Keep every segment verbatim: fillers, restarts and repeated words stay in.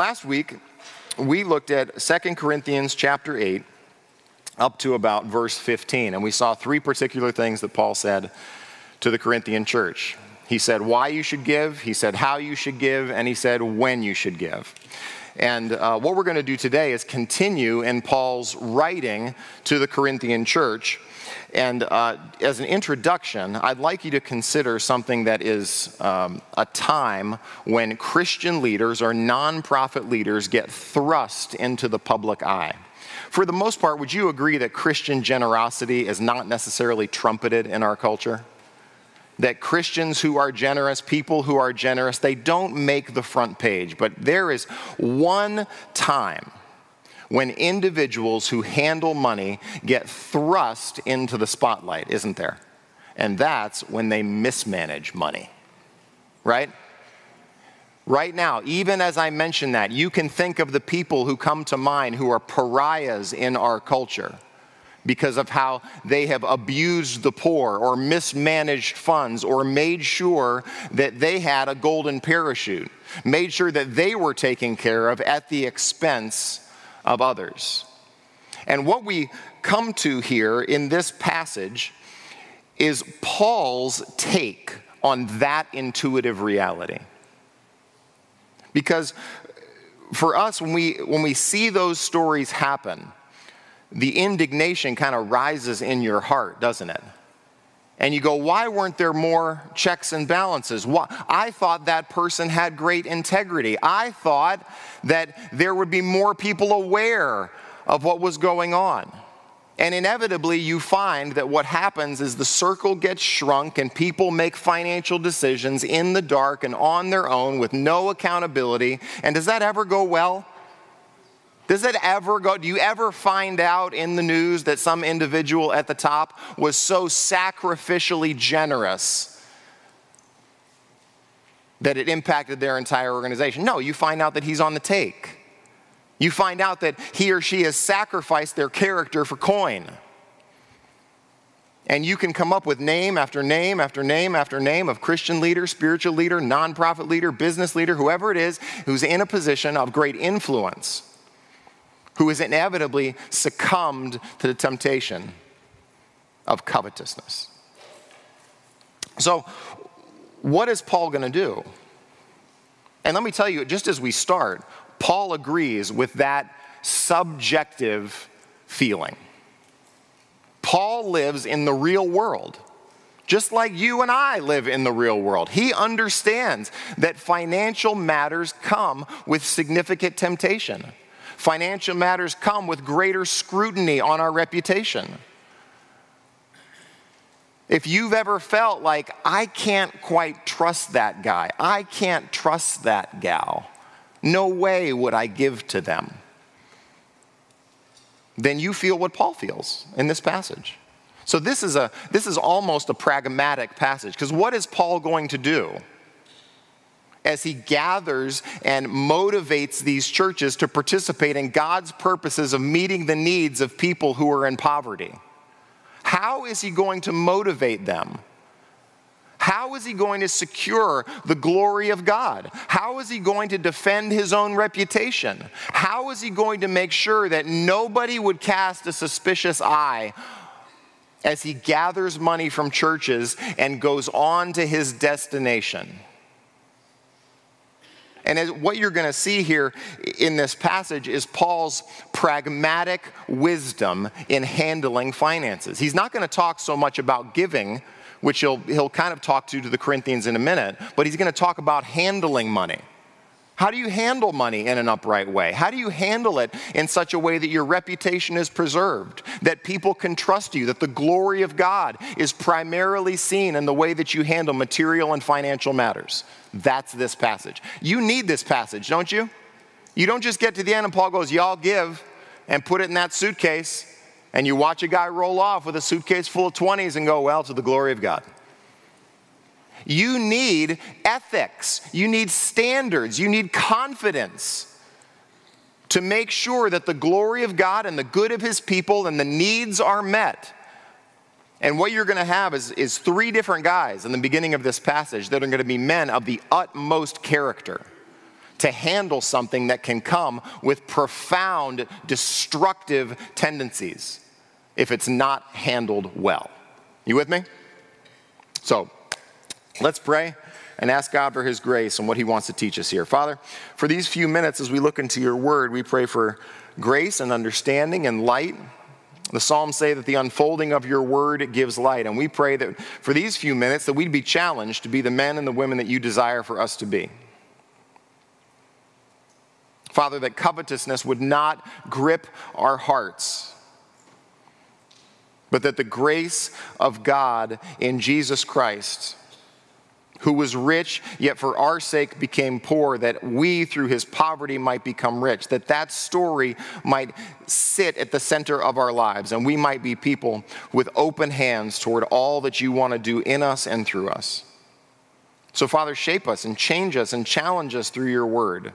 Last week, we looked at Second Corinthians chapter eight up to about verse fifteen, and we saw three particular things that Paul said to the Corinthian church. He said why you should give, he said how you should give, and he said when you should give. And uh, what we're going to do today is continue in Paul's writing to the Corinthian church. And uh, as an introduction, I'd like you to consider something that is um, a time when Christian leaders or nonprofit leaders get thrust into the public eye. For the most part, would you agree that Christian generosity is not necessarily trumpeted in our culture? That Christians who are generous, people who are generous, they don't make the front page. But there is one time when individuals who handle money get thrust into the spotlight, isn't there? And that's when they mismanage money, right? Right now, even as I mention that, you can think of the people who come to mind who are pariahs in our culture, because of how they have abused the poor or mismanaged funds or made sure that they had a golden parachute, made sure that they were taken care of at the expense of others. And what we come to here in this passage is Paul's take on that intuitive reality. Because for us, when we, when we see those stories happen, the indignation kind of rises in your heart, doesn't it? And you go, why weren't there more checks and balances? Why? I thought that person had great integrity. I thought that there would be more people aware of what was going on. And inevitably, you find that what happens is the circle gets shrunk and people make financial decisions in the dark and on their own with no accountability. And does that ever go well? Does it ever go, do you ever find out in the news that some individual at the top was so sacrificially generous that it impacted their entire organization? No, you find out that he's on the take. You find out that he or she has sacrificed their character for coin. And you can come up with name after name after name after name of Christian leader, spiritual leader, nonprofit leader, business leader, whoever it is, who's in a position of great influence, who has inevitably succumbed to the temptation of covetousness. So what is Paul going to do? And let me tell you, just as we start, Paul agrees with that subjective feeling. Paul lives in the real world, just like you and I live in the real world. He understands that financial matters come with significant temptation. Financial matters come with greater scrutiny on our reputation. If you've ever felt like, I can't quite trust that guy, I can't trust that gal, no way would I give to them, then you feel what Paul feels in this passage. So this is, a, this is almost a pragmatic passage, because what is Paul going to do as he gathers and motivates these churches to participate in God's purposes of meeting the needs of people who are in poverty? How is he going to motivate them? How is he going to secure the glory of God? How is he going to defend his own reputation? How is he going to make sure that nobody would cast a suspicious eye as he gathers money from churches and goes on to his destination? And as, what you're going to see here in this passage is Paul's pragmatic wisdom in handling finances. He's not going to talk so much about giving, which he'll, he'll kind of talk to to the Corinthians in a minute, but he's going to talk about handling money. How do you handle money in an upright way? How do you handle it in such a way that your reputation is preserved, that people can trust you, that the glory of God is primarily seen in the way that you handle material and financial matters? That's this passage. You need this passage, don't you? You don't just get to the end and Paul goes, y'all give, and put it in that suitcase, and you watch a guy roll off with a suitcase full of twenties and go, well, to the glory of God. You need ethics, you need standards, you need confidence to make sure that the glory of God and the good of his people and the needs are met. And what you're going to have is, is three different guys in the beginning of this passage that are going to be men of the utmost character. to handle something that can come with profound destructive tendencies if it's not handled well. You with me? So let's pray and ask God for his grace and what he wants to teach us here. Father, for these few minutes as we look into your word, we pray for grace and understanding and light. The Psalms say that the unfolding of your word gives light. And we pray that for these few minutes that we'd be challenged to be the men and the women that you desire for us to be. Father, that covetousness would not grip our hearts, but that the grace of God in Jesus Christ, who was rich, yet for our sake became poor, that we through his poverty might become rich, that that story might sit at the center of our lives, and we might be people with open hands toward all that you want to do in us and through us. So, Father, shape us and change us and challenge us through your word.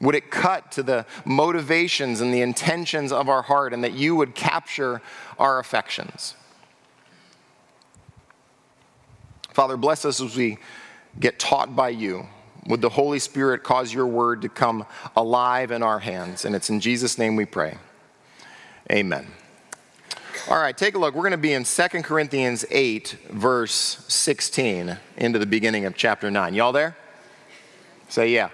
Would it cut to the motivations and the intentions of our heart, and that you would capture our affections? Father, bless us as we get taught by you. Would the Holy Spirit cause your word to come alive in our hands? And it's in Jesus' name we pray. Amen. All right, take a look. We're going to be in Second Corinthians eight, verse sixteen, into the beginning of chapter nine. Y'all there? Say yeah.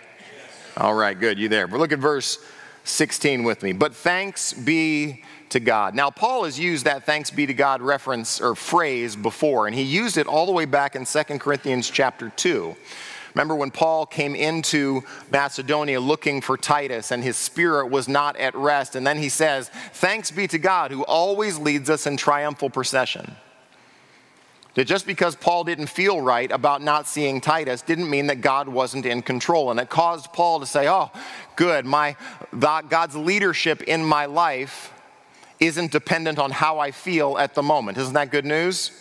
All right, good. You there. But look at verse sixteen with me. But thanks be to God. Now, Paul has used that thanks be to God reference or phrase before, and he used it all the way back in Second Corinthians chapter two. Remember when Paul came into Macedonia looking for Titus, and his spirit was not at rest, and then he says, thanks be to God who always leads us in triumphal procession. That just because Paul didn't feel right about not seeing Titus didn't mean that God wasn't in control. And it caused Paul to say, oh, good, my, God's leadership in my life isn't dependent on how I feel at the moment. Isn't that good news?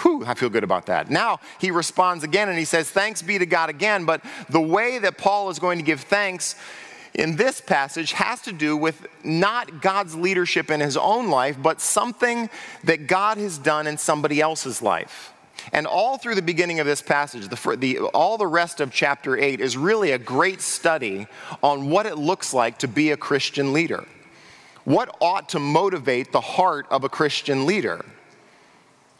Whew, I feel good about that. Now he responds again and he says, thanks be to God again. But the way that Paul is going to give thanks in this passage has to do with not God's leadership in his own life, but something that God has done in somebody else's life. And all through the beginning of this passage, the, the, all the rest of chapter eight is really a great study on what it looks like to be a Christian leader. What ought to motivate the heart of a Christian leader?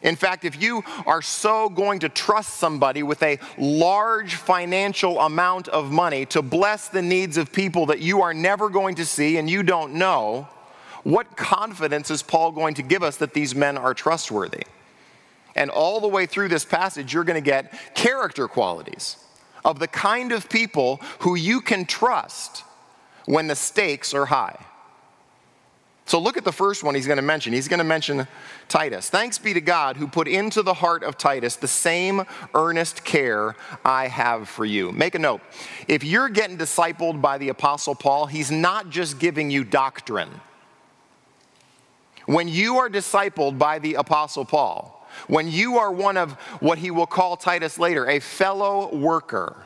In fact, if you are so going to trust somebody with a large financial amount of money to bless the needs of people that you are never going to see and you don't know, what confidence is Paul going to give us that these men are trustworthy? And all the way through this passage, you're going to get character qualities of the kind of people who you can trust when the stakes are high. So look at the first one he's going to mention. He's going to mention Titus. Thanks be to God who put into the heart of Titus the same earnest care I have for you. Make a note. If you're getting discipled by the Apostle Paul, he's not just giving you doctrine. When you are discipled by the Apostle Paul, when you are one of what he will call Titus later, a fellow worker,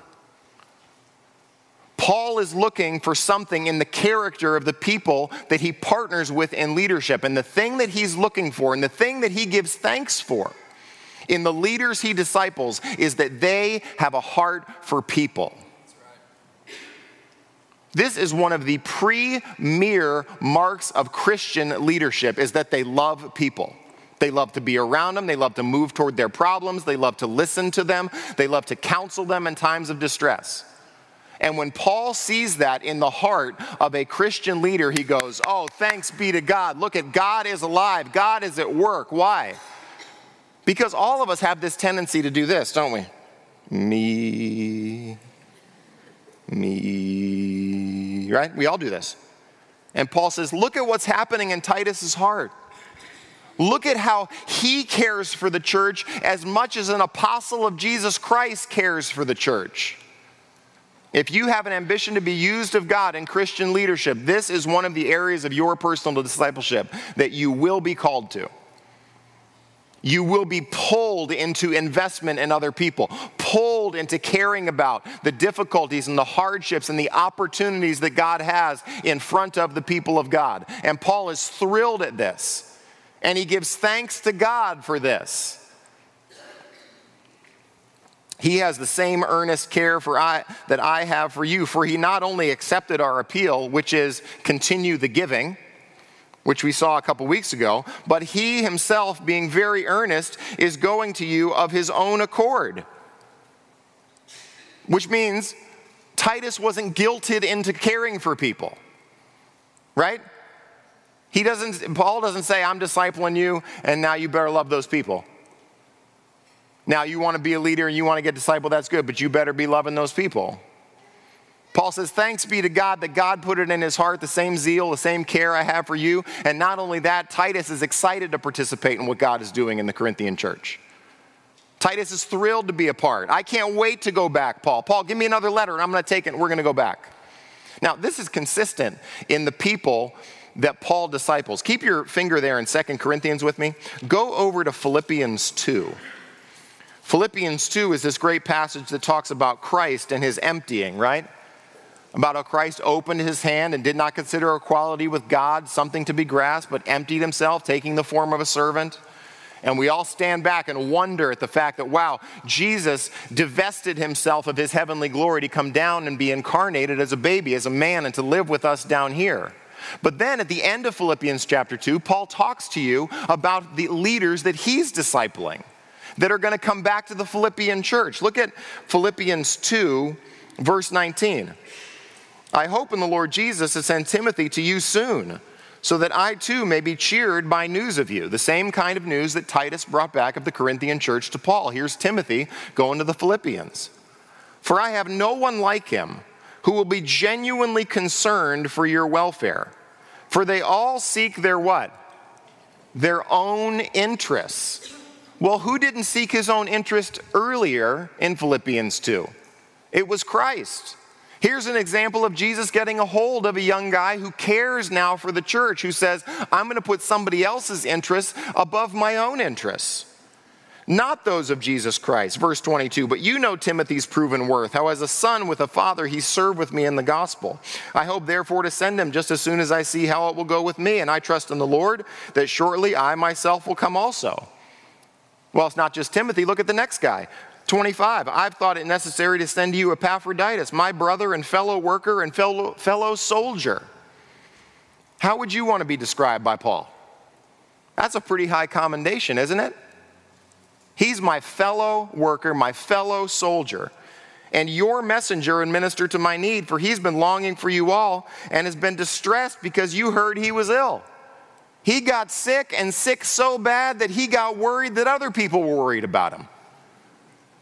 Paul is looking for something in the character of the people that he partners with in leadership. And the thing that he's looking for and the thing that he gives thanks for in the leaders he disciples is that they have a heart for people. Right. This is one of the premier marks of Christian leadership, is that they love people. They love to be around them. They love to move toward their problems. They love to listen to them. They love to counsel them in times of distress. And when Paul sees that in the heart of a Christian leader, he goes, oh, thanks be to God. Look at God is alive. God is at work. Why? Because all of us have this tendency to do this, don't we? Me, me, right? We all do this. And Paul says, look at what's happening in Titus's heart. Look at how he cares for the church as much as an apostle of Jesus Christ cares for the church. If you have an ambition to be used of God in Christian leadership, this is one of the areas of your personal discipleship that you will be called to. You will be pulled into investment in other people, pulled into caring about the difficulties and the hardships and the opportunities that God has in front of the people of God. And Paul is thrilled at this, and he gives thanks to God for this. He has the same earnest care for I, that I have for you, for he not only accepted our appeal, which is continue the giving, which we saw a couple weeks ago, but he himself, being very earnest, is going to you of his own accord. Which means Titus wasn't guilted into caring for people, right? He doesn't, Paul doesn't say, I'm discipling you, and now you better love those people. Now, you want to be a leader and you want to get discipled, that's good, but you better be loving those people. Paul says, thanks be to God that God put it in his heart, the same zeal, the same care I have for you. And not only that, Titus is excited to participate in what God is doing in the Corinthian church. Titus is thrilled to be a part. I can't wait to go back, Paul. Paul, give me another letter and I'm going to take it and we're going to go back. Now, this is consistent in the people that Paul disciples. Keep your finger there in Second Corinthians with me. Go over to Philippians two. Philippians two is this great passage that talks about Christ and his emptying, right? About how Christ opened his hand and did not consider equality with God something to be grasped, but emptied himself, taking the form of a servant. And we all stand back and wonder at the fact that, wow, Jesus divested himself of his heavenly glory to come down and be incarnated as a baby, as a man, and to live with us down here. But then at the end of Philippians chapter two, Paul talks to you about the leaders that he's discipling, that are going to come back to the Philippian church. Look at Philippians two, verse nineteen. I hope in the Lord Jesus to send Timothy to you soon, so that I too may be cheered by news of you. The same kind of news that Titus brought back of the Corinthian church to Paul. Here's Timothy going to the Philippians. For I have no one like him who will be genuinely concerned for your welfare. For they all seek their what? Their own interests. Well, who didn't seek his own interest earlier in Philippians two? It was Christ. Here's an example of Jesus getting a hold of a young guy who cares now for the church, who says, I'm going to put somebody else's interests above my own interests. Not those of Jesus Christ. Verse twenty-two, but you know Timothy's proven worth, how as a son with a father he served with me in the gospel. I hope therefore to send him just as soon as I see how it will go with me, and I trust in the Lord that shortly I myself will come also. Well, it's not just Timothy. Look at the next guy. twenty-five, I've thought it necessary to send to you Epaphroditus, my brother and fellow worker and fellow, fellow soldier. How would you want to be described by Paul? That's a pretty high commendation, isn't it? He's my fellow worker, my fellow soldier, and your messenger and minister to my need, for he's been longing for you all and has been distressed because you heard he was ill. He got sick, and sick so bad that he got worried that other people were worried about him.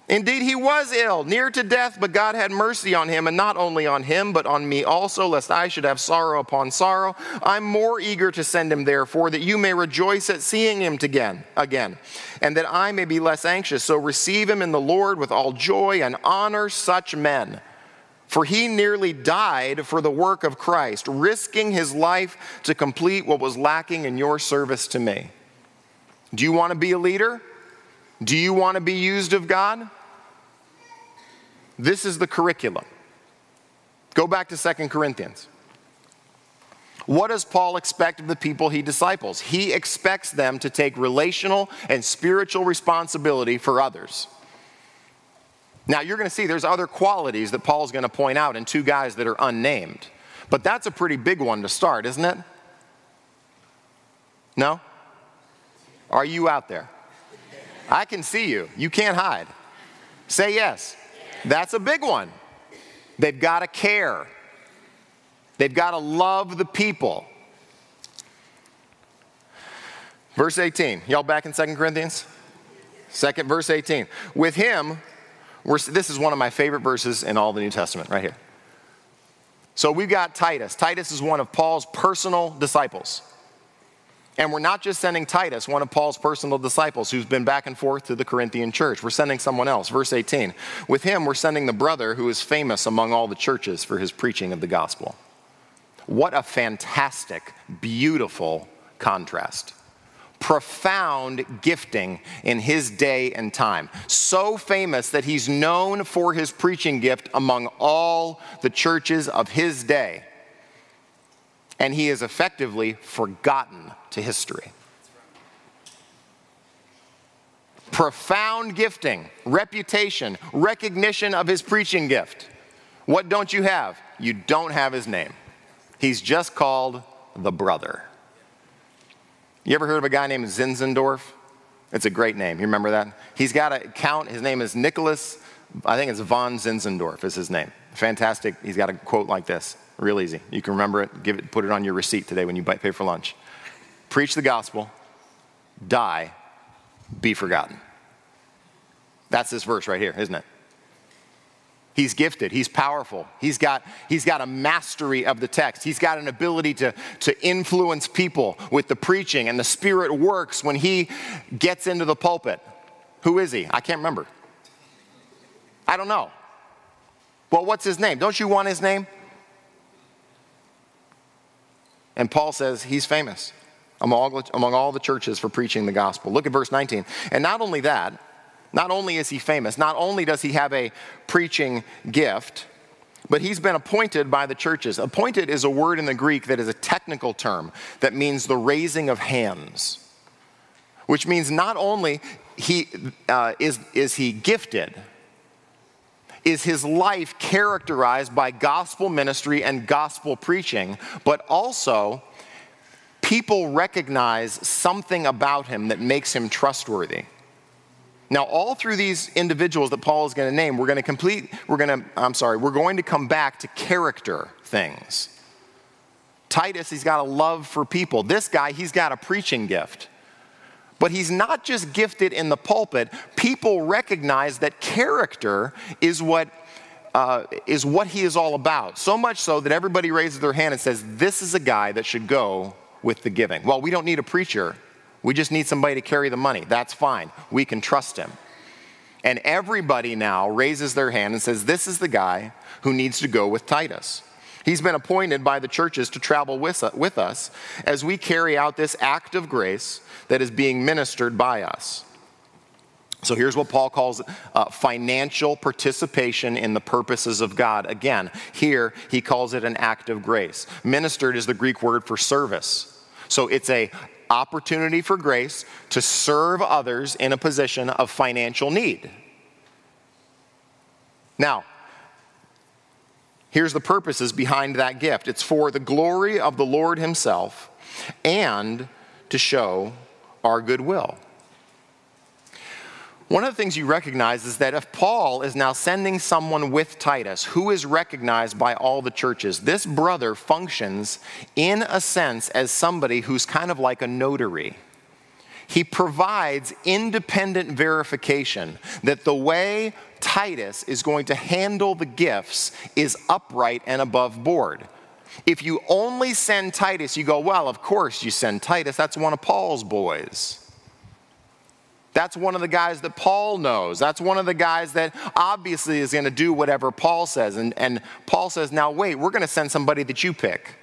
Indeed, he was ill, near to death, but God had mercy on him, and not only on him, but on me also, lest I should have sorrow upon sorrow. I'm more eager to send him, therefore, that you may rejoice at seeing him again, again, and that I may be less anxious. So receive him in the Lord with all joy and honor such men. For he nearly died for the work of Christ, risking his life to complete what was lacking in your service to me. Do you want to be a leader? Do you want to be used of God? This is the curriculum. Go back to Second Corinthians. What does Paul expect of the people he disciples? He expects them to take relational and spiritual responsibility for others. Now, you're going to see there's other qualities that Paul's going to point out in two guys that are unnamed. But that's a pretty big one to start, isn't it? No? Are you out there? I can see you. You can't hide. Say yes. That's a big one. They've got to care. They've got to love the people. Verse eighteen. Y'all back in Second Corinthians? Second, verse eighteen. With him... We're, this is one of my favorite verses in all the New Testament right here. So we've got Titus. Titus is one of Paul's personal disciples. And we're not just sending Titus, one of Paul's personal disciples who's been back and forth to the Corinthian church. We're sending someone else. Verse eighteen. With him, we're sending the brother who is famous among all the churches for his preaching of the gospel. What a fantastic, beautiful contrast. Profound gifting in his day and time. So famous that he's known for his preaching gift among all the churches of his day. And he is effectively forgotten to history. profound gifting, reputation, recognition of his preaching gift. What don't you have? You don't have his name. He's just called the brother. You ever heard of a guy named Zinzendorf? It's a great name. You remember that? He's got a count. His name is Nicholas, I think it's von Zinzendorf is his name. Fantastic. He's got a quote like this. Real easy. You can remember it. Give it. Put it on your receipt today when you pay for lunch. Preach the gospel. Die. Be forgotten. That's this verse right here, isn't it? He's gifted. He's powerful. He's got, he's got a mastery of the text. He's got an ability to, to influence people with the preaching, and the Spirit works when he gets into the pulpit. Who is he? I can't remember. I don't know. Well, what's his name? Don't you want his name? And Paul says he's famous among all the churches for preaching the gospel. Look at verse nineteen. And not only that, not only is he famous, not only does he have a preaching gift, but he's been appointed by the churches. Appointed is a word in the Greek that is a technical term that means the raising of hands, which means not only he, uh, is, is he gifted, is his life characterized by gospel ministry and gospel preaching, but also people recognize something about him that makes him trustworthy. Now, all through these individuals that Paul is going to name, we're going to complete, we're going to, I'm sorry, we're going to come back to character things. Titus, he's got a love for people. This guy, he's got a preaching gift. But he's not just gifted in the pulpit. People recognize that character is what, uh, is what he is all about. So much so that everybody raises their hand and says, this is a guy that should go with the giving. Well, we don't need a preacher. We just need somebody to carry the money. That's fine. We can trust him. And everybody now raises their hand and says, this is the guy who needs to go with Titus. He's been appointed by the churches to travel with us as we carry out this act of grace that is being ministered by us. So here's what Paul calls uh, financial participation in the purposes of God. Again, here he calls it an act of grace. Ministered is the Greek word for service. So it's a opportunity for grace to serve others in a position of financial need. Now, here's the purposes behind that gift. It's for the glory of the Lord himself and to show our goodwill. One of the things you recognize is that if Paul is now sending someone with Titus who is recognized by all the churches, this brother functions in a sense as somebody who's kind of like a notary. He provides independent verification that the way Titus is going to handle the gifts is upright and above board. If you only send Titus, you go, well, of course you send Titus. That's one of Paul's boys. That's one of the guys that Paul knows. That's one of the guys that obviously is going to do whatever Paul says. And, and Paul says, now wait, we're going to send somebody that you pick.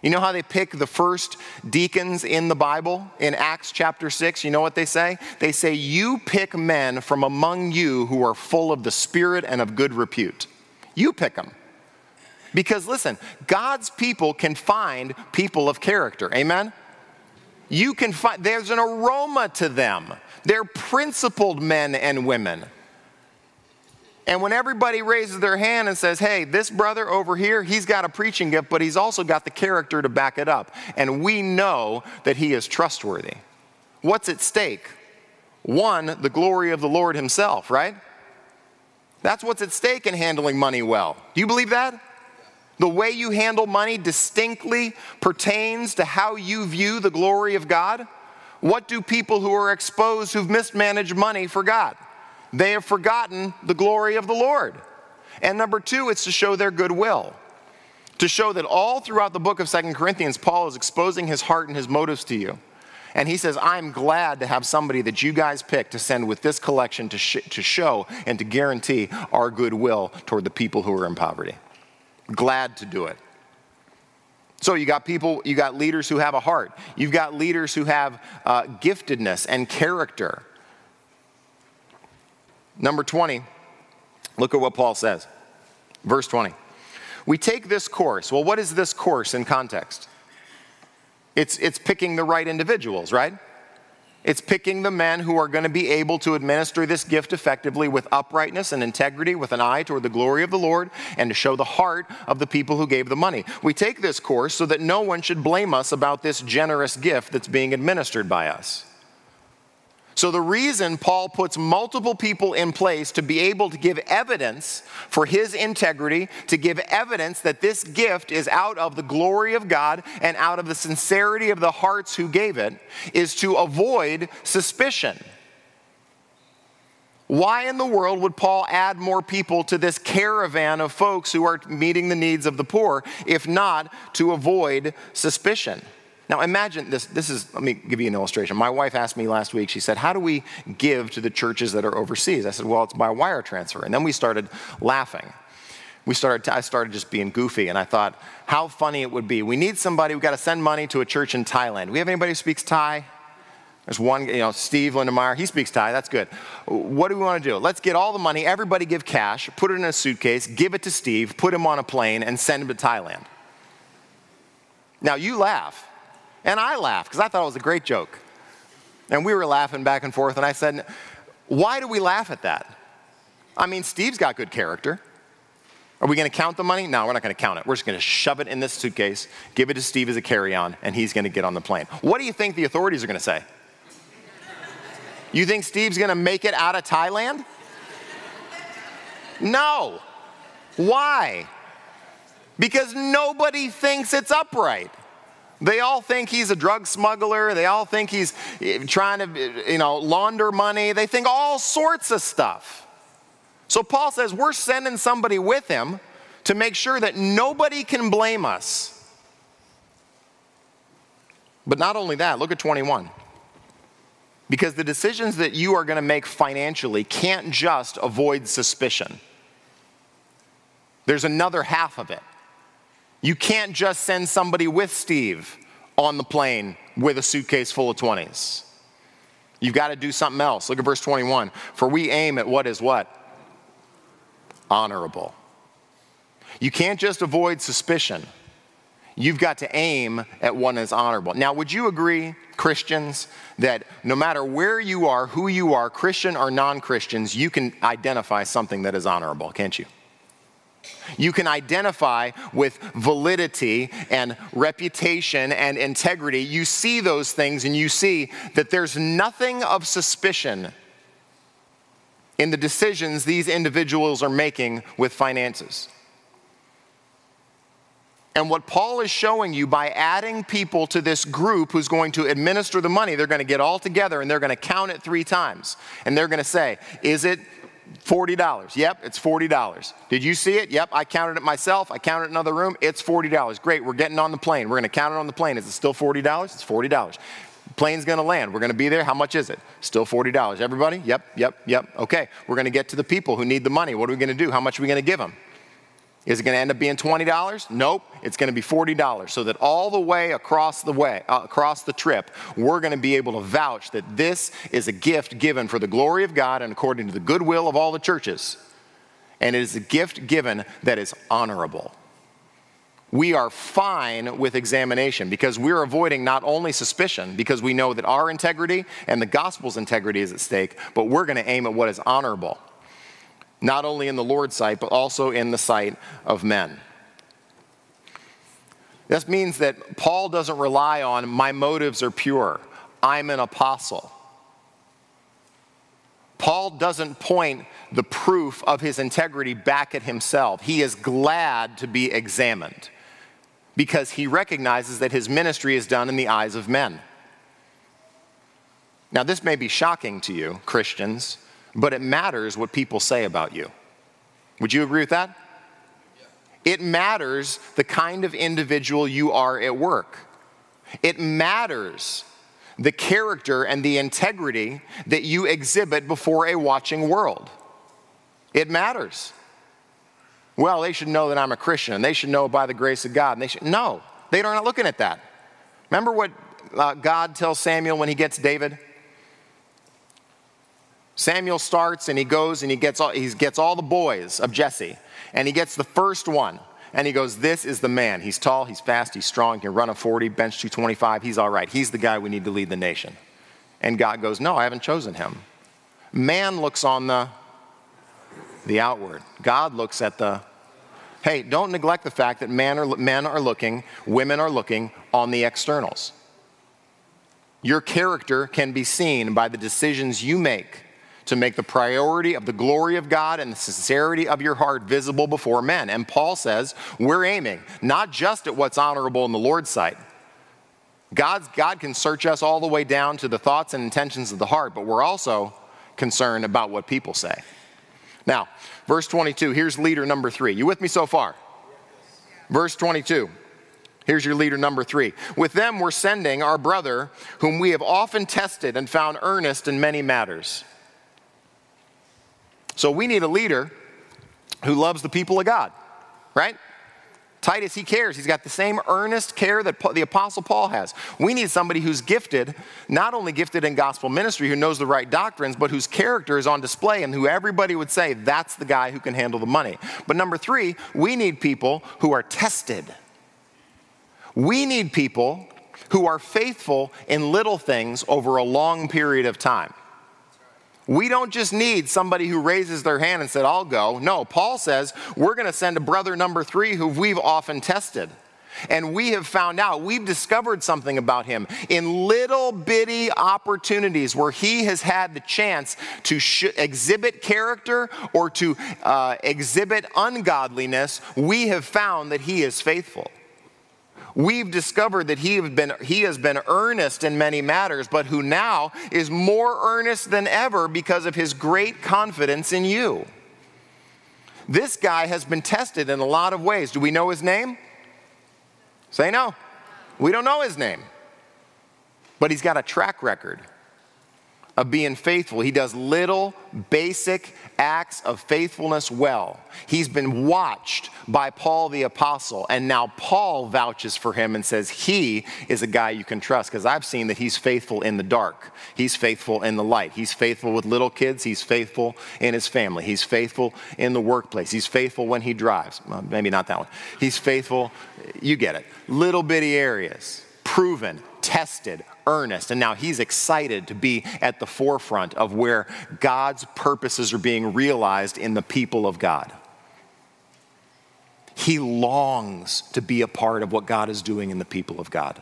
You know how they pick the first deacons in the Bible? In Acts chapter six, you know what they say? They say, you pick men from among you who are full of the Spirit and of good repute. You pick them. Because listen, God's people can find people of character. Amen? You can find, there's an aroma to them. They're principled men and women. And when everybody raises their hand and says, hey, this brother over here, he's got a preaching gift, but he's also got the character to back it up. And we know that he is trustworthy. What's at stake? One, the glory of the Lord himself, right? That's what's at stake in handling money well. Do you believe that? The way you handle money distinctly pertains to how you view the glory of God. What do people who are exposed, who've mismanaged money, forget? They have forgotten the glory of the Lord. And number two, it's to show their goodwill. To show that all throughout the book of Second Corinthians, Paul is exposing his heart and his motives to you. And he says, I'm glad to have somebody that you guys picked to send with this collection to, sh to show and to guarantee our goodwill toward the people who are in poverty. Glad to do it. So you got people, you got leaders who have a heart. You've got leaders who have uh, giftedness and character. Number twenty, look at what Paul says. Verse twenty. We take this course. Well, what is this course in context? It's, it's picking the right individuals, right? It's picking the men who are going to be able to administer this gift effectively with uprightness and integrity, with an eye toward the glory of the Lord, and to show the heart of the people who gave the money. We take this course so that no one should blame us about this generous gift that's being administered by us. So the reason Paul puts multiple people in place to be able to give evidence for his integrity, to give evidence that this gift is out of the glory of God and out of the sincerity of the hearts who gave it, is to avoid suspicion. Why in the world would Paul add more people to this caravan of folks who are meeting the needs of the poor, if not to avoid suspicion? Now imagine this, this is, let me give you an illustration. My wife asked me last week, she said, how do we give to the churches that are overseas? I said, well, it's by wire transfer. And then we started laughing. We started, I started just being goofy, and I thought how funny it would be. We need somebody, we've got to send money to a church in Thailand. Do we have anybody who speaks Thai? There's one, you know, Steve Lindemeyer, he speaks Thai, that's good. What do we want to do? Let's get all the money, everybody give cash, put it in a suitcase, give it to Steve, put him on a plane, and send him to Thailand. Now you laugh. And I laughed because I thought it was a great joke. And we were laughing back and forth, and I said, why do we laugh at that? I mean, Steve's got good character. Are we going to count the money? No, we're not going to count it. We're just going to shove it in this suitcase, give it to Steve as a carry-on, and he's going to get on the plane. What do you think the authorities are going to say? You think Steve's going to make it out of Thailand? No. Why? Because nobody thinks it's upright. They all think he's a drug smuggler. They all think he's trying to, you know, launder money. They think all sorts of stuff. So Paul says we're sending somebody with him to make sure that nobody can blame us. But not only that, look at twenty-one. Because the decisions that you are going to make financially can't just avoid suspicion. There's another half of it. You can't just send somebody with Steve on the plane with a suitcase full of twenties. You've got to do something else. Look at verse twenty-one. For we aim at what is what? Honorable. You can't just avoid suspicion. You've got to aim at what is honorable. Now, would you agree, Christians, that no matter where you are, who you are, Christian or non-Christians, you can identify something that is honorable, can't you? You can identify with validity and reputation and integrity. You see those things and you see that there's nothing of suspicion in the decisions these individuals are making with finances. And what Paul is showing you by adding people to this group who's going to administer the money, they're going to get all together and they're going to count it three times. And they're going to say, is it forty dollars. Yep, it's forty dollars. Did you see it? Yep, I counted it myself. I counted it in another room. It's forty dollars. Great, we're getting on the plane. We're going to count it on the plane. Is it still forty dollars? It's forty dollars. Plane's going to land. We're going to be there. How much is it? Still forty dollars. Everybody? Yep, yep, yep. Okay, we're going to get to the people who need the money. What are we going to do? How much are we going to give them? Is it going to end up being twenty dollars? Nope, it's going to be forty dollars, so that all the way across the way, uh, across the trip, we're going to be able to vouch that this is a gift given for the glory of God and according to the goodwill of all the churches. And it is a gift given that is honorable. We are fine with examination because we're avoiding not only suspicion, because we know that our integrity and the gospel's integrity is at stake, but we're going to aim at what is honorable. Not only in the Lord's sight, but also in the sight of men. This means that Paul doesn't rely on, my motives are pure, I'm an apostle. Paul doesn't point the proof of his integrity back at himself. He is glad to be examined because he recognizes that his ministry is done in the eyes of men. Now, this may be shocking to you, Christians, but it matters what people say about you. Would you agree with that? Yeah. It matters the kind of individual you are at work. It matters the character and the integrity that you exhibit before a watching world. It matters. Well, they should know that I'm a Christian, and they should know by the grace of God. And they should, no, they are not looking at that. Remember what uh, God tells Samuel when he gets David? Samuel starts and he goes and he gets all, he gets all the boys of Jesse, and he gets the first one, and he goes, this is the man. He's tall, he's fast, he's strong, he can run a forty, bench two twenty-five, he's all right. He's the guy we need to lead the nation. And God goes, no, I haven't chosen him. Man looks on the, the outward. God looks at the, hey, don't neglect the fact that man are, men are looking, women are looking on the externals. Your character can be seen by the decisions you make to make the priority of the glory of God and the sincerity of your heart visible before men. And Paul says, we're aiming not just at what's honorable in the Lord's sight. God's, God can search us all the way down to the thoughts and intentions of the heart, but we're also concerned about what people say. Now, verse twenty-two, here's leader number three. You with me so far? Verse twenty-two, here's your leader number three. With them we're sending our brother, whom we have often tested and found earnest in many matters. So we need a leader who loves the people of God, right? Titus, he cares. He's got the same earnest care that the Apostle Paul has. We need somebody who's gifted, not only gifted in gospel ministry, who knows the right doctrines, but whose character is on display and who everybody would say, that's the guy who can handle the money. But number three, we need people who are tested. We need people who are faithful in little things over a long period of time. We don't just need somebody who raises their hand and said, I'll go. No, Paul says, we're going to send a brother number three who we've often tested. And we have found out, we've discovered something about him in little bitty opportunities where he has had the chance to sh- exhibit character or to uh, exhibit ungodliness. We have found that he is faithful. We've discovered that he, have been, he has been earnest in many matters, but who now is more earnest than ever because of his great confidence in you. This guy has been tested in a lot of ways. Do we know his name? Say no. We don't know his name. But he's got a track record of being faithful. He does little basic acts of faithfulness well. He's been watched by Paul the apostle, and now Paul vouches for him and says he is a guy you can trust because I've seen that he's faithful in the dark. He's faithful in the light. He's faithful with little kids. He's faithful in his family. He's faithful in the workplace. He's faithful when he drives. Well, maybe not that one. He's faithful, you get it. Little bitty areas, proven, tested, earnest, and now he's excited to be at the forefront of where God's purposes are being realized in the people of God. He longs to be a part of what God is doing in the people of God.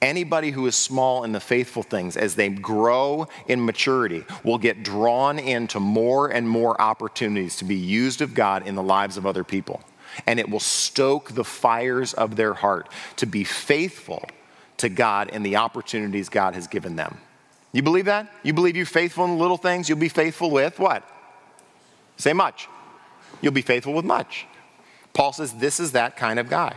Anybody who is small in the faithful things, as they grow in maturity, will get drawn into more and more opportunities to be used of God in the lives of other people. And it will stoke the fires of their heart to be faithful to God and the opportunities God has given them. You believe that? You believe you're faithful in little things? You'll be faithful with what? Say much. You'll be faithful with much. Paul says this is that kind of guy.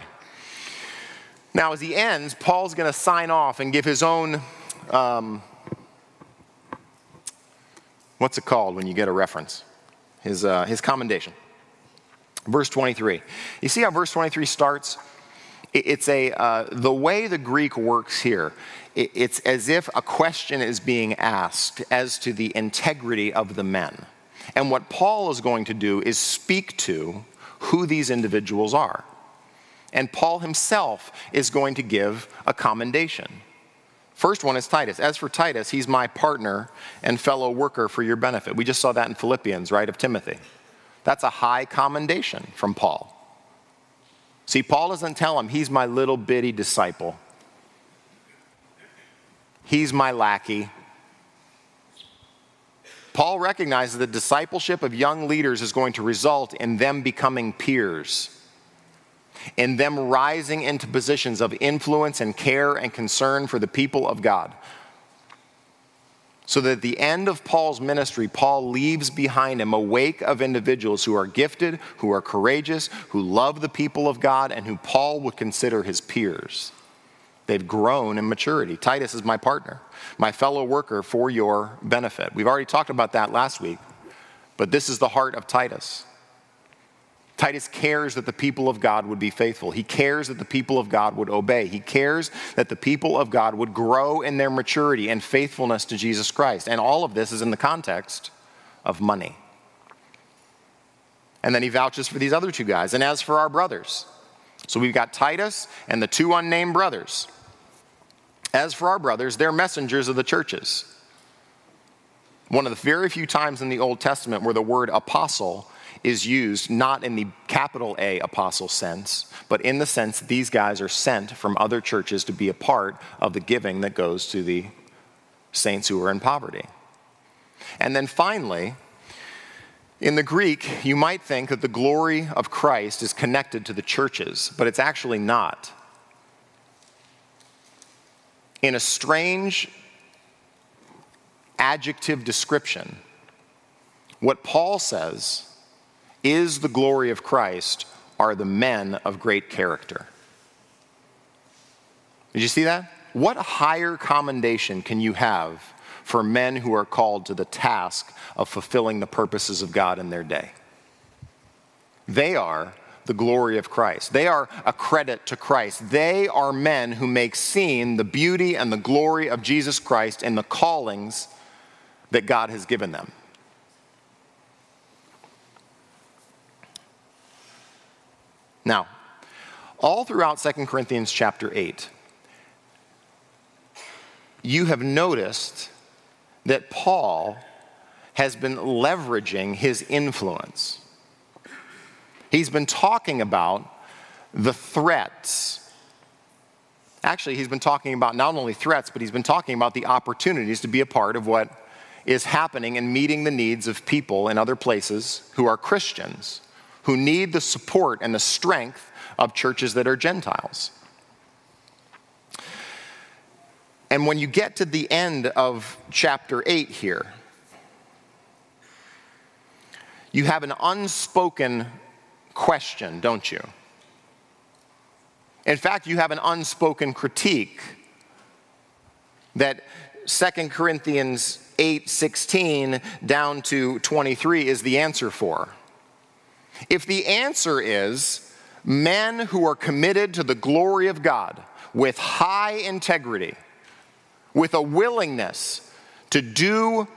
Now, as he ends, Paul's going to sign off and give his own, um, what's it called when you get a reference? His, uh, his commendation. Verse twenty-three. You see how verse twenty-three starts? It's a, uh, the way the Greek works here, it's as if a question is being asked as to the integrity of the men. And what Paul is going to do is speak to who these individuals are. And Paul himself is going to give a commendation. First one is Titus. As for Titus, he's my partner and fellow worker for your benefit. We just saw that in Philippians, right, of Timothy. That's a high commendation from Paul. See, Paul doesn't tell him, he's my little bitty disciple. He's my lackey. Paul recognizes that discipleship of young leaders is going to result in them becoming peers, in them rising into positions of influence and care and concern for the people of God. So that at the end of Paul's ministry, Paul leaves behind him a wake of individuals who are gifted, who are courageous, who love the people of God, and who Paul would consider his peers. They've grown in maturity. Titus is my partner, my fellow worker for your benefit. We've already talked about that last week, but this is the heart of Titus. Titus cares that the people of God would be faithful. He cares that the people of God would obey. He cares that the people of God would grow in their maturity and faithfulness to Jesus Christ. And all of this is in the context of money. And then he vouches for these other two guys. And as for our brothers, so we've got Titus and the two unnamed brothers. As for our brothers, they're messengers of the churches. One of the very few times in the Old Testament where the word apostle is used, not in the capital A apostle sense, but in the sense that these guys are sent from other churches to be a part of the giving that goes to the saints who are in poverty. And then finally, in the Greek, you might think that the glory of Christ is connected to the churches, but it's actually not. In a strange adjective description, what Paul says is the glory of Christ are the men of great character. Did you see that? What higher commendation can you have for men who are called to the task of fulfilling the purposes of God in their day? They are the glory of Christ. They are a credit to Christ. They are men who make seen the beauty and the glory of Jesus Christ and the callings that God has given them. Now, all throughout Second Corinthians chapter eight, you have noticed that Paul has been leveraging his influence. He's been talking about the threats. Actually, he's been talking about not only threats, but he's been talking about the opportunities to be a part of what is happening and meeting the needs of people in other places who are Christians, who need the support and the strength of churches that are Gentiles. And when you get to the end of chapter eight here, you have an unspoken question, don't you? In fact, you have an unspoken critique that Second Corinthians eight sixteen down to twenty-three is the answer for. If the answer is men who are committed to the glory of God with high integrity, with a willingness to do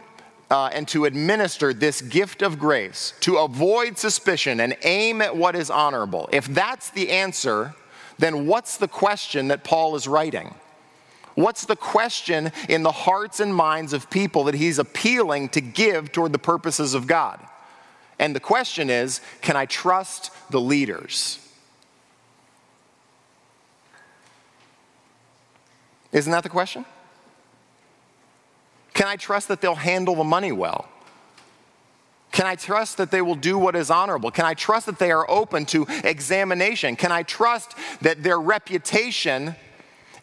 uh, and to administer this gift of grace, to avoid suspicion and aim at what is honorable, if that's the answer, then what's the question that Paul is writing? What's the question in the hearts and minds of people that he's appealing to give toward the purposes of God? And the question is, can I trust the leaders? Isn't that the question? Can I trust that they'll handle the money well? Can I trust that they will do what is honorable? Can I trust that they are open to examination? Can I trust that their reputation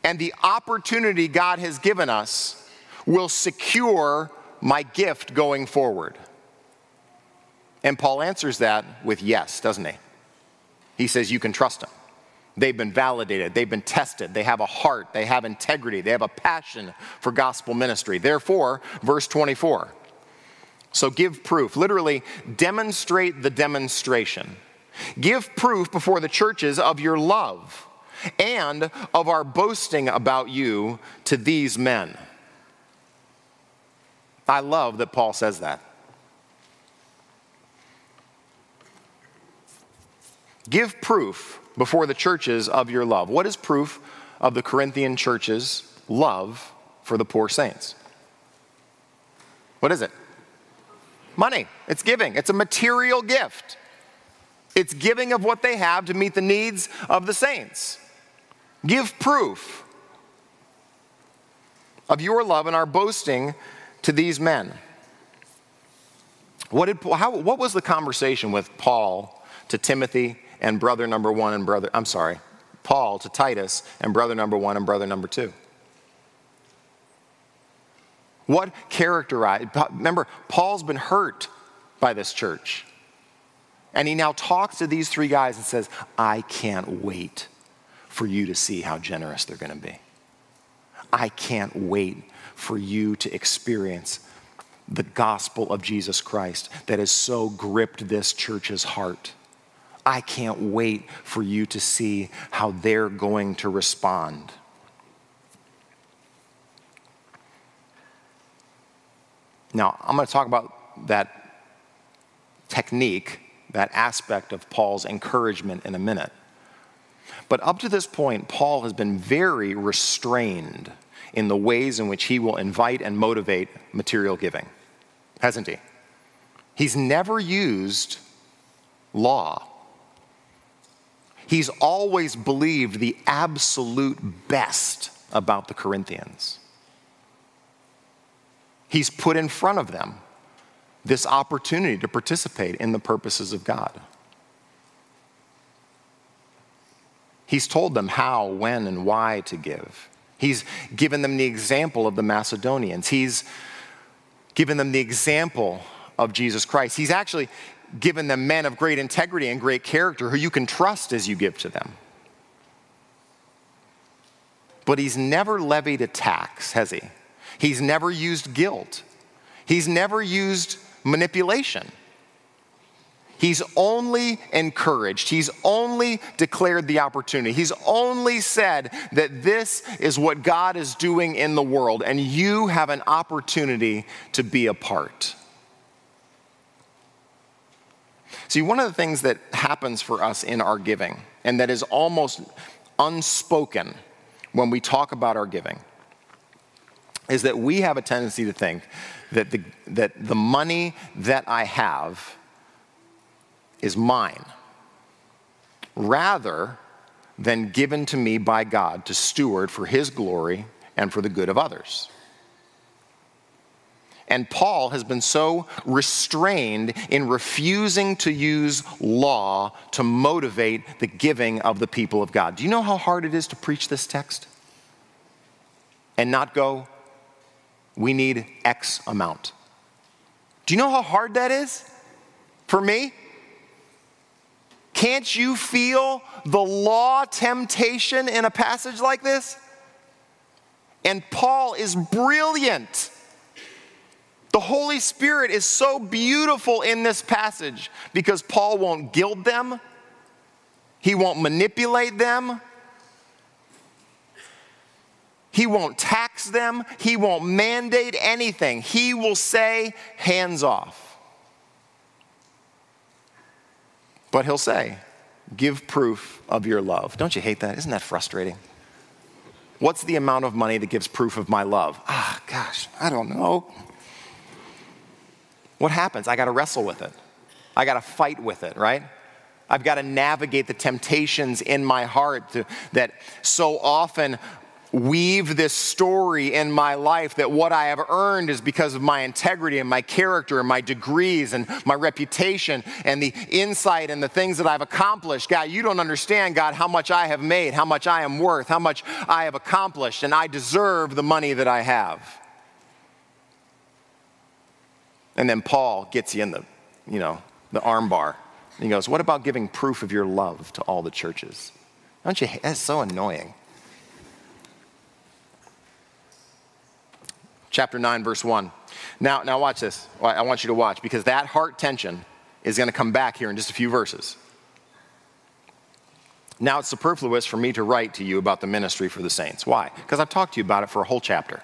and the opportunity God has given us will secure my gift going forward? And Paul answers that with yes, doesn't he? He says you can trust them. They've been validated. They've been tested. They have a heart. They have integrity. They have a passion for gospel ministry. Therefore, verse twenty-four, so give proof. Literally, demonstrate the demonstration. Give proof before the churches of your love and of our boasting about you to these men. I love that Paul says that. Give proof before the churches of your love. What is proof of the Corinthian church's love for the poor saints? What is it? Money. It's giving. It's a material gift. It's giving of what they have to meet the needs of the saints. Give proof of your love and our boasting to these men. What did how, what was the conversation with Paul to Timothy? And brother number one and brother, I'm sorry, Paul to Titus and brother number one and brother number two. What characterized, remember, Paul's been hurt by this church. And he now talks to these three guys and says, I can't wait for you to see how generous they're going to be. I can't wait for you to experience the gospel of Jesus Christ that has so gripped this church's heart. I can't wait for you to see how they're going to respond. Now, I'm going to talk about that technique, that aspect of Paul's encouragement in a minute. But up to this point, Paul has been very restrained in the ways in which he will invite and motivate material giving, hasn't he? He's never used law. He's always believed the absolute best about the Corinthians. He's put in front of them this opportunity to participate in the purposes of God. He's told them how, when, and why to give. He's given them the example of the Macedonians. He's given them the example of Jesus Christ. He's actually given them men of great integrity and great character who you can trust as you give to them. But he's never levied a tax, has he? He's never used guilt. He's never used manipulation. He's only encouraged. He's only declared the opportunity. He's only said that this is what God is doing in the world, and you have an opportunity to be a part. See, one of the things that happens for us in our giving, and that is almost unspoken when we talk about our giving, is that we have a tendency to think that the, that the money that I have is mine, rather than given to me by God to steward for his glory and for the good of others. And Paul has been so restrained in refusing to use law to motivate the giving of the people of God. Do you know how hard it is to preach this text and not go, we need X amount? Do you know how hard that is for me? Can't you feel the law temptation in a passage like this? And Paul is brilliant. The Holy Spirit is so beautiful in this passage because Paul won't guilt them. He won't manipulate them. He won't tax them. He won't mandate anything. He will say, hands off. But he'll say, give proof of your love. Don't you hate that? Isn't that frustrating? What's the amount of money that gives proof of my love? Ah, gosh, I don't know. What happens? I got to wrestle with it. I got to fight with it, right? I've got to navigate the temptations in my heart to, that so often weave this story in my life that what I have earned is because of my integrity and my character and my degrees and my reputation and the insight and the things that I've accomplished. God, you don't understand, God, how much I have made, how much I am worth, how much I have accomplished, and I deserve the money that I have. And then Paul gets you in the, you know, the arm bar. And he goes, what about giving proof of your love to all the churches? Don't you, that's so annoying. Chapter nine, verse one. Now, now watch this. I want you to watch, because that heart tension is going to come back here in just a few verses. Now it's superfluous for me to write to you about the ministry for the saints. Why? Because I've talked to you about it for a whole chapter.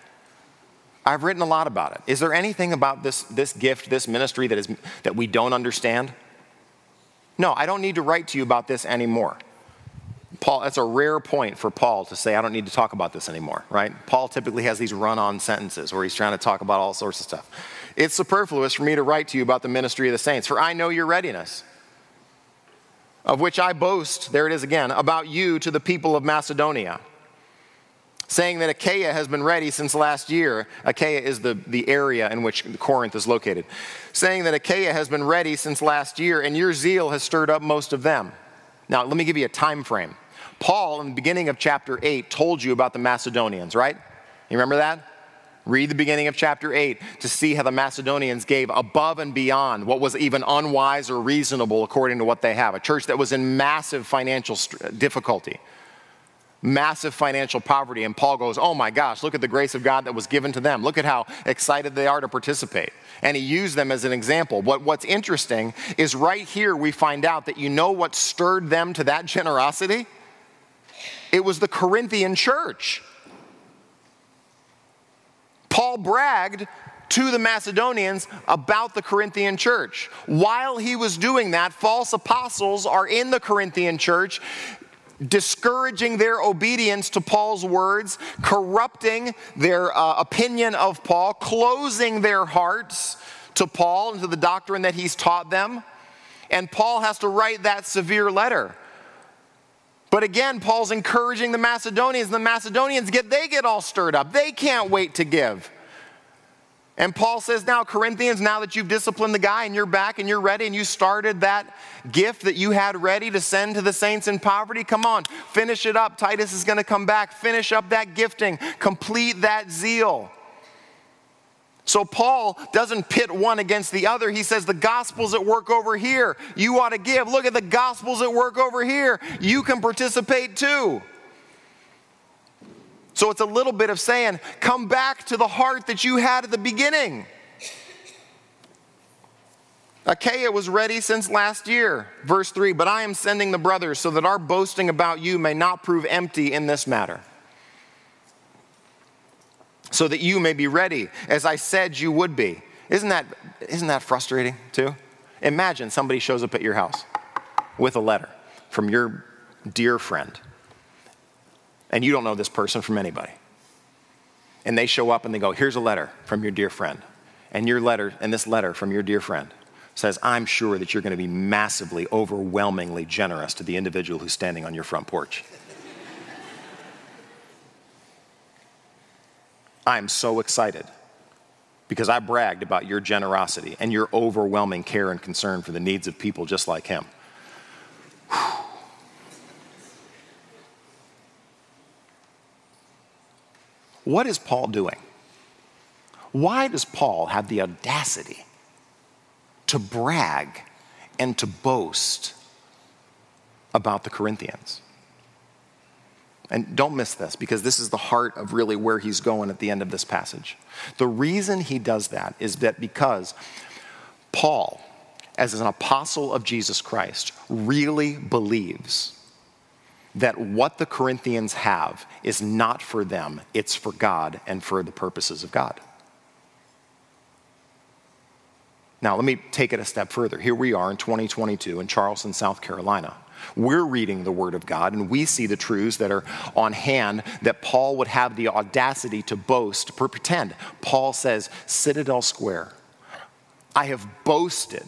I've written a lot about it. Is there anything about this, this gift, this ministry that, is, that we don't understand? No, I don't need to write to you about this anymore. Paul, that's a rare point for Paul to say, I don't need to talk about this anymore, right? Paul typically has these run-on sentences where he's trying to talk about all sorts of stuff. It's superfluous for me to write to you about the ministry of the saints, for I know your readiness, of which I boast, there it is again, about you to the people of Macedonia, saying that Achaia has been ready since last year. Achaia is the, the area in which Corinth is located. Saying that Achaia has been ready since last year, and your zeal has stirred up most of them. Now, let me give you a time frame. Paul, in the beginning of chapter eight, told you about the Macedonians, right? You remember that? Read the beginning of chapter eight to see how the Macedonians gave above and beyond what was even unwise or reasonable according to what they have. A church that was in massive financial difficulty, massive financial poverty. And Paul goes, oh my gosh, look at the grace of God that was given to them. Look at how excited they are to participate. And he used them as an example. But what's interesting is right here we find out that you know what stirred them to that generosity? It was the Corinthian church. Paul bragged to the Macedonians about the Corinthian church. While he was doing that, false apostles are in the Corinthian church discouraging their obedience to Paul's words, corrupting their uh, opinion of Paul, closing their hearts to Paul and to the doctrine that he's taught them. And Paul has to write that severe letter. But again, Paul's encouraging the Macedonians, and the Macedonians, get, they get all stirred up. They can't wait to give. And Paul says, now, Corinthians, now that you've disciplined the guy and you're back and you're ready and you started that gift that you had ready to send to the saints in poverty, come on, finish it up. Titus is going to come back. Finish up that gifting. Complete that zeal. So Paul doesn't pit one against the other. He says the gospel's at work over here. You ought to give. Look at the gospel's at work over here. You can participate too. So it's a little bit of saying, come back to the heart that you had at the beginning. Achaia was ready since last year. Verse three, but I am sending the brothers so that our boasting about you may not prove empty in this matter. So that you may be ready, as I said you would be. Isn't that, isn't that frustrating too? Imagine somebody shows up at your house with a letter from your dear friend. And you don't know this person from anybody. And they show up and they go, here's a letter from your dear friend. And your letter, and this letter from your dear friend says, I'm sure that you're going to be massively, overwhelmingly generous to the individual who's standing on your front porch. I'm so excited because I bragged about your generosity and your overwhelming care and concern for the needs of people just like him. Whew. What is Paul doing? Why does Paul have the audacity to brag and to boast about the Corinthians? And don't miss this, because this is the heart of really where he's going at the end of this passage. The reason he does that is that because Paul, as an apostle of Jesus Christ, really believes that what the Corinthians have is not for them, it's for God and for the purposes of God. Now, let me take it a step further. Here we are in twenty twenty-two in Charleston, South Carolina. We're reading the Word of God, and we see the truths that are on hand that Paul would have the audacity to boast, to pretend. Paul says, Citadel Square, I have boasted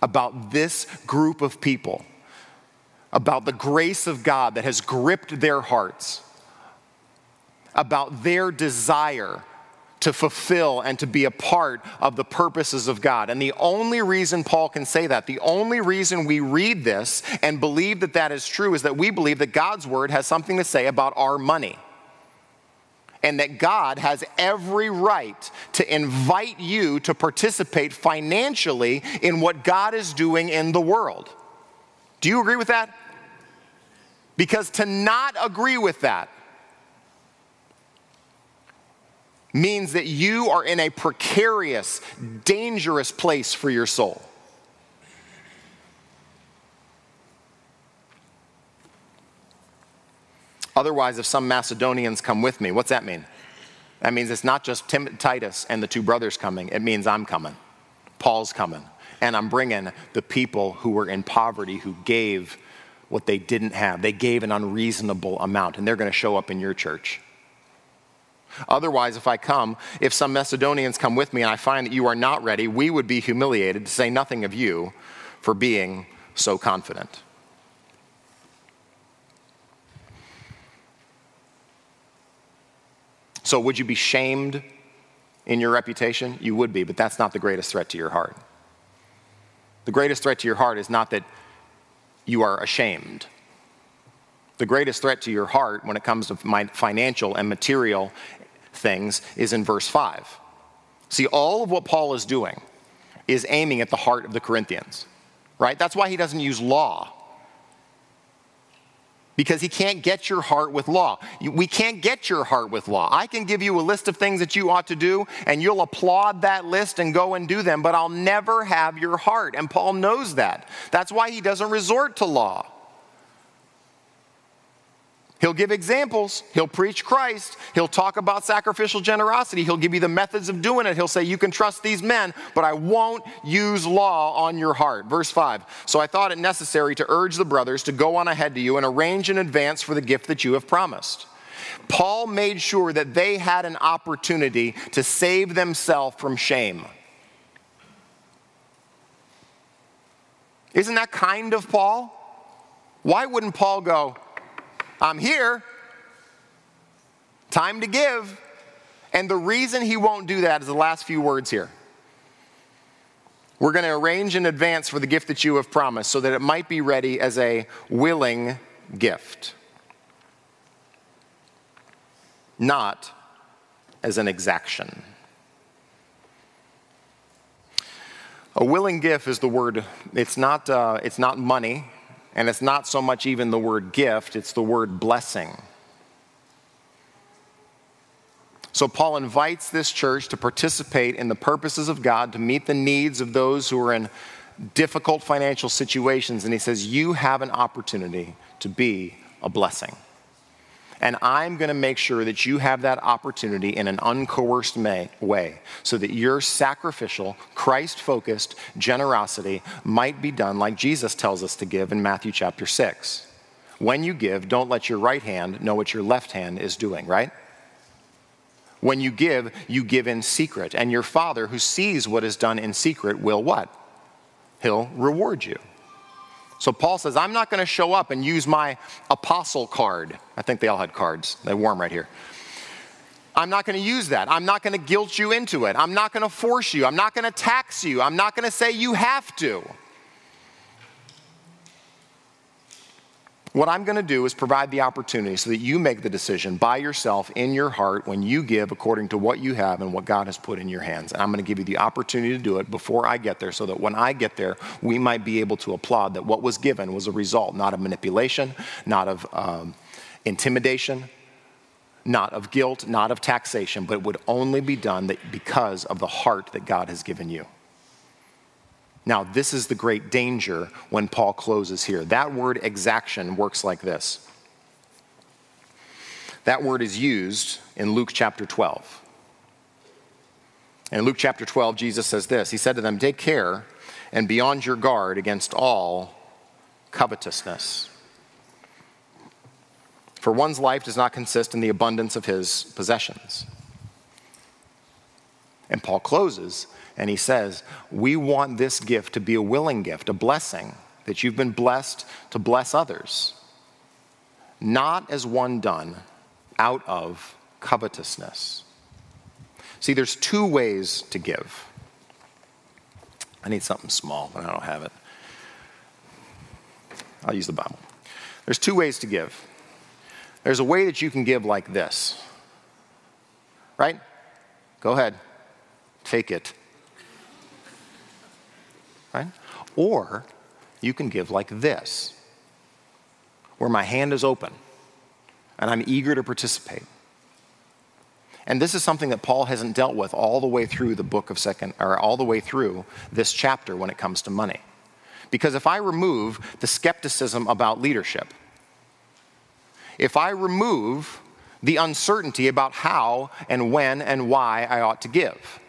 about this group of people, about the grace of God that has gripped their hearts, about their desire to fulfill and to be a part of the purposes of God. And the only reason Paul can say that, the only reason we read this and believe that that is true, is that we believe that God's word has something to say about our money. And that God has every right to invite you to participate financially in what God is doing in the world. Do you agree with that? Because to not agree with that means that you are in a precarious, dangerous place for your soul. Otherwise, if some Macedonians come with me, what's that mean? That means it's not just Tim, Titus and the two brothers coming. It means I'm coming. Paul's coming. And I'm bringing the people who were in poverty, who gave what they didn't have. They gave an unreasonable amount, and they're going to show up in your church. Otherwise, if I come, if some Macedonians come with me and I find that you are not ready, we would be humiliated, to say nothing of you, for being so confident. So would you be shamed in your reputation? You would be, but that's not the greatest threat to your heart. The greatest threat to your heart is not that you are ashamed. The greatest threat to your heart when it comes to my financial and material things is in verse five. See, all of what Paul is doing is aiming at the heart of the Corinthians, right? That's why he doesn't use law, because he can't get your heart with law. We can't get your heart with law. I can give you a list of things that you ought to do, and you'll applaud that list and go and do them, but I'll never have your heart, and Paul knows that. That's why he doesn't resort to law. He'll give examples. He'll preach Christ. He'll talk about sacrificial generosity. He'll give you the methods of doing it. He'll say, you can trust these men, but I won't use law on your heart. Verse five, so I thought it necessary to urge the brothers to go on ahead to you and arrange in advance for the gift that you have promised. Paul made sure that they had an opportunity to save themselves from shame. Isn't that kind of Paul? Why wouldn't Paul go, I'm here, time to give. And the reason he won't do that is the last few words here. We're going to arrange in advance for the gift that you have promised so that it might be ready as a willing gift, not as an exaction. A willing gift is the word. It's not, uh, it's not money. And it's not so much even the word gift, it's the word blessing. So Paul invites this church to participate in the purposes of God, to meet the needs of those who are in difficult financial situations. And he says, you have an opportunity to be a blessing. And I'm going to make sure that you have that opportunity in an uncoerced way so that your sacrificial, Christ-focused generosity might be done like Jesus tells us to give in Matthew chapter six. When you give, don't let your right hand know what your left hand is doing, right? When you give, you give in secret. And your Father who sees what is done in secret will what? He'll reward you. So Paul says, I'm not going to show up and use my apostle card. I think they all had cards. They wore them right here. I'm not going to use that. I'm not going to guilt you into it. I'm not going to force you. I'm not going to tax you. I'm not going to say you have to. What I'm going to do is provide the opportunity so that you make the decision by yourself in your heart when you give according to what you have and what God has put in your hands. And I'm going to give you the opportunity to do it before I get there so that when I get there, we might be able to applaud that what was given was a result, not of manipulation, not of um, intimidation, not of guilt, not of taxation, but it would only be done that because of the heart that God has given you. Now, this is the great danger when Paul closes here. That word exaction works like this. That word is used in Luke chapter twelve. In Luke chapter twelve, Jesus says this. He said to them, take care and be on your guard against all covetousness. For one's life does not consist in the abundance of his possessions. And Paul closes and he says, we want this gift to be a willing gift, a blessing, that you've been blessed to bless others, not as one done out of covetousness. See, there's two ways to give. I need something small, but I don't have it. I'll use the Bible. There's two ways to give. There's a way that you can give like this, right? Go ahead, take it. Right? Or you can give like this, where my hand is open and I'm eager to participate. And this is something that Paul hasn't dealt with all the way through the book of second, or all the way through this chapter when it comes to money. Because if I remove the skepticism about leadership, if I remove the uncertainty about how and when and why I ought to give,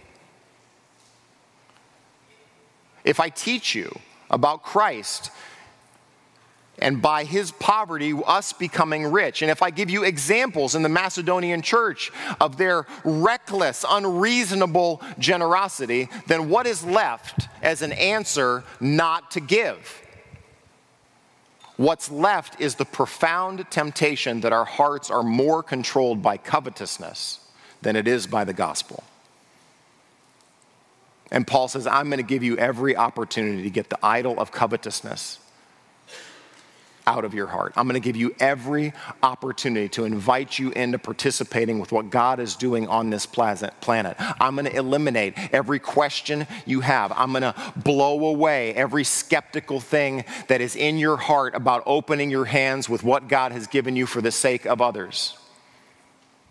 if I teach you about Christ and by his poverty, us becoming rich, and if I give you examples in the Macedonian church of their reckless, unreasonable generosity, then what is left as an answer not to give? What's left is the profound temptation that our hearts are more controlled by covetousness than it is by the gospel. And Paul says, I'm going to give you every opportunity to get the idol of covetousness out of your heart. I'm going to give you every opportunity to invite you into participating with what God is doing on this planet. I'm going to eliminate every question you have. I'm going to blow away every skeptical thing that is in your heart about opening your hands with what God has given you for the sake of others.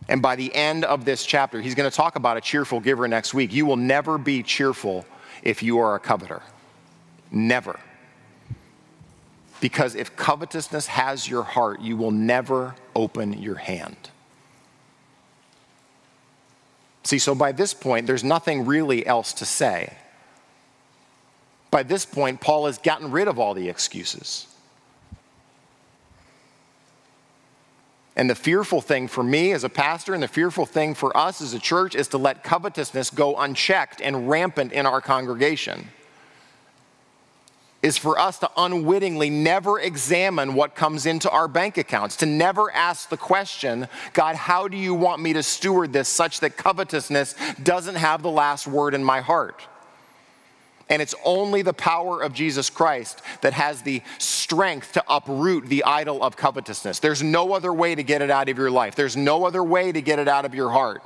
And by the end of this chapter, he's going to talk about a cheerful giver next week. You will never be cheerful if you are a coveter. Never. Because if covetousness has your heart, you will never open your hand. See, so by this point, there's nothing really else to say. By this point, Paul has gotten rid of all the excuses. And the fearful thing for me as a pastor and the fearful thing for us as a church is to let covetousness go unchecked and rampant in our congregation. Is for us to unwittingly never examine what comes into our bank accounts, to never ask the question, God, how do you want me to steward this such that covetousness doesn't have the last word in my heart? And it's only the power of Jesus Christ that has the strength to uproot the idol of covetousness. There's no other way to get it out of your life. There's no other way to get it out of your heart.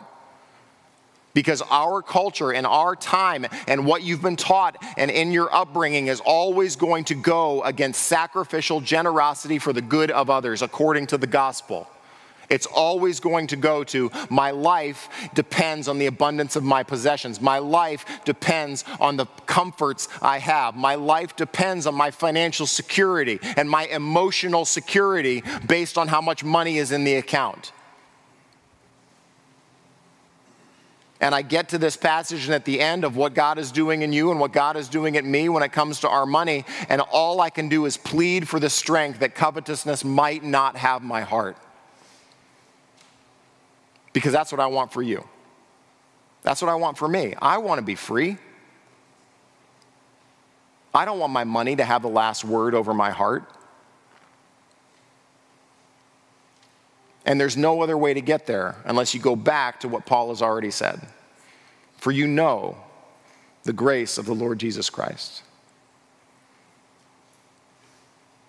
Because our culture and our time and what you've been taught and in your upbringing is always going to go against sacrificial generosity for the good of others according to the gospel. It's always going to go to, my life depends on the abundance of my possessions. My life depends on the comforts I have. My life depends on my financial security and my emotional security based on how much money is in the account. And I get to this passage and at the end of what God is doing in you and what God is doing at me when it comes to our money, and all I can do is plead for the strength that covetousness might not have my heart. Because that's what I want for you. That's what I want for me. I want to be free. I don't want my money to have the last word over my heart. And there's no other way to get there unless you go back to what Paul has already said. For you know the grace of the Lord Jesus Christ.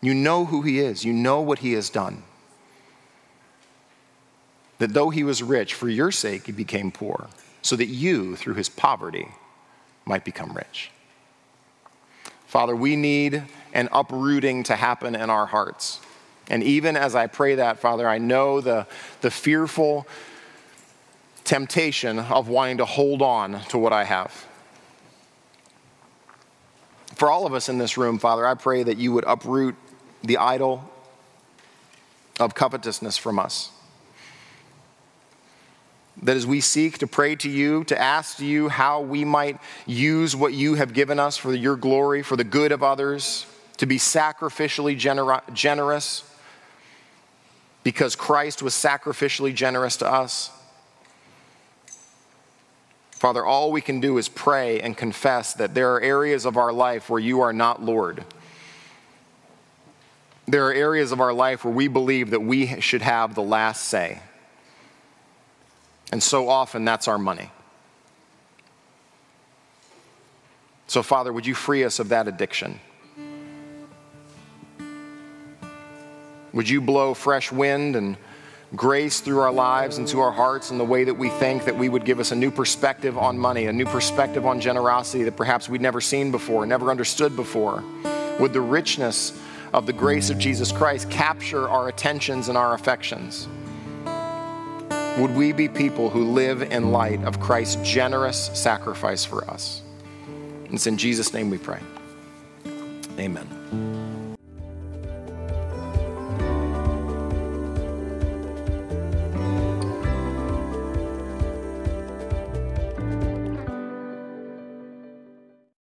You know who he is. You know what he has done. That though he was rich, for your sake he became poor, so that you, through his poverty, might become rich. Father, we need an uprooting to happen in our hearts. And even as I pray that, Father, I know the, the fearful temptation of wanting to hold on to what I have. For all of us in this room, Father, I pray that you would uproot the idol of covetousness from us. That as we seek to pray to you, to ask you how we might use what you have given us for your glory, for the good of others, to be sacrificially gener- generous because Christ was sacrificially generous to us. Father, all we can do is pray and confess that there are areas of our life where you are not Lord. There are areas of our life where we believe that we should have the last say. And so often, that's our money. So, Father, would you free us of that addiction? Would you blow fresh wind and grace through our lives and to our hearts in the way that we think, that we would give us a new perspective on money, a new perspective on generosity that perhaps we'd never seen before, never understood before? Would the richness of the grace of Jesus Christ capture our attentions and our affections? Would we be people who live in light of Christ's generous sacrifice for us? It's in Jesus' name we pray. Amen.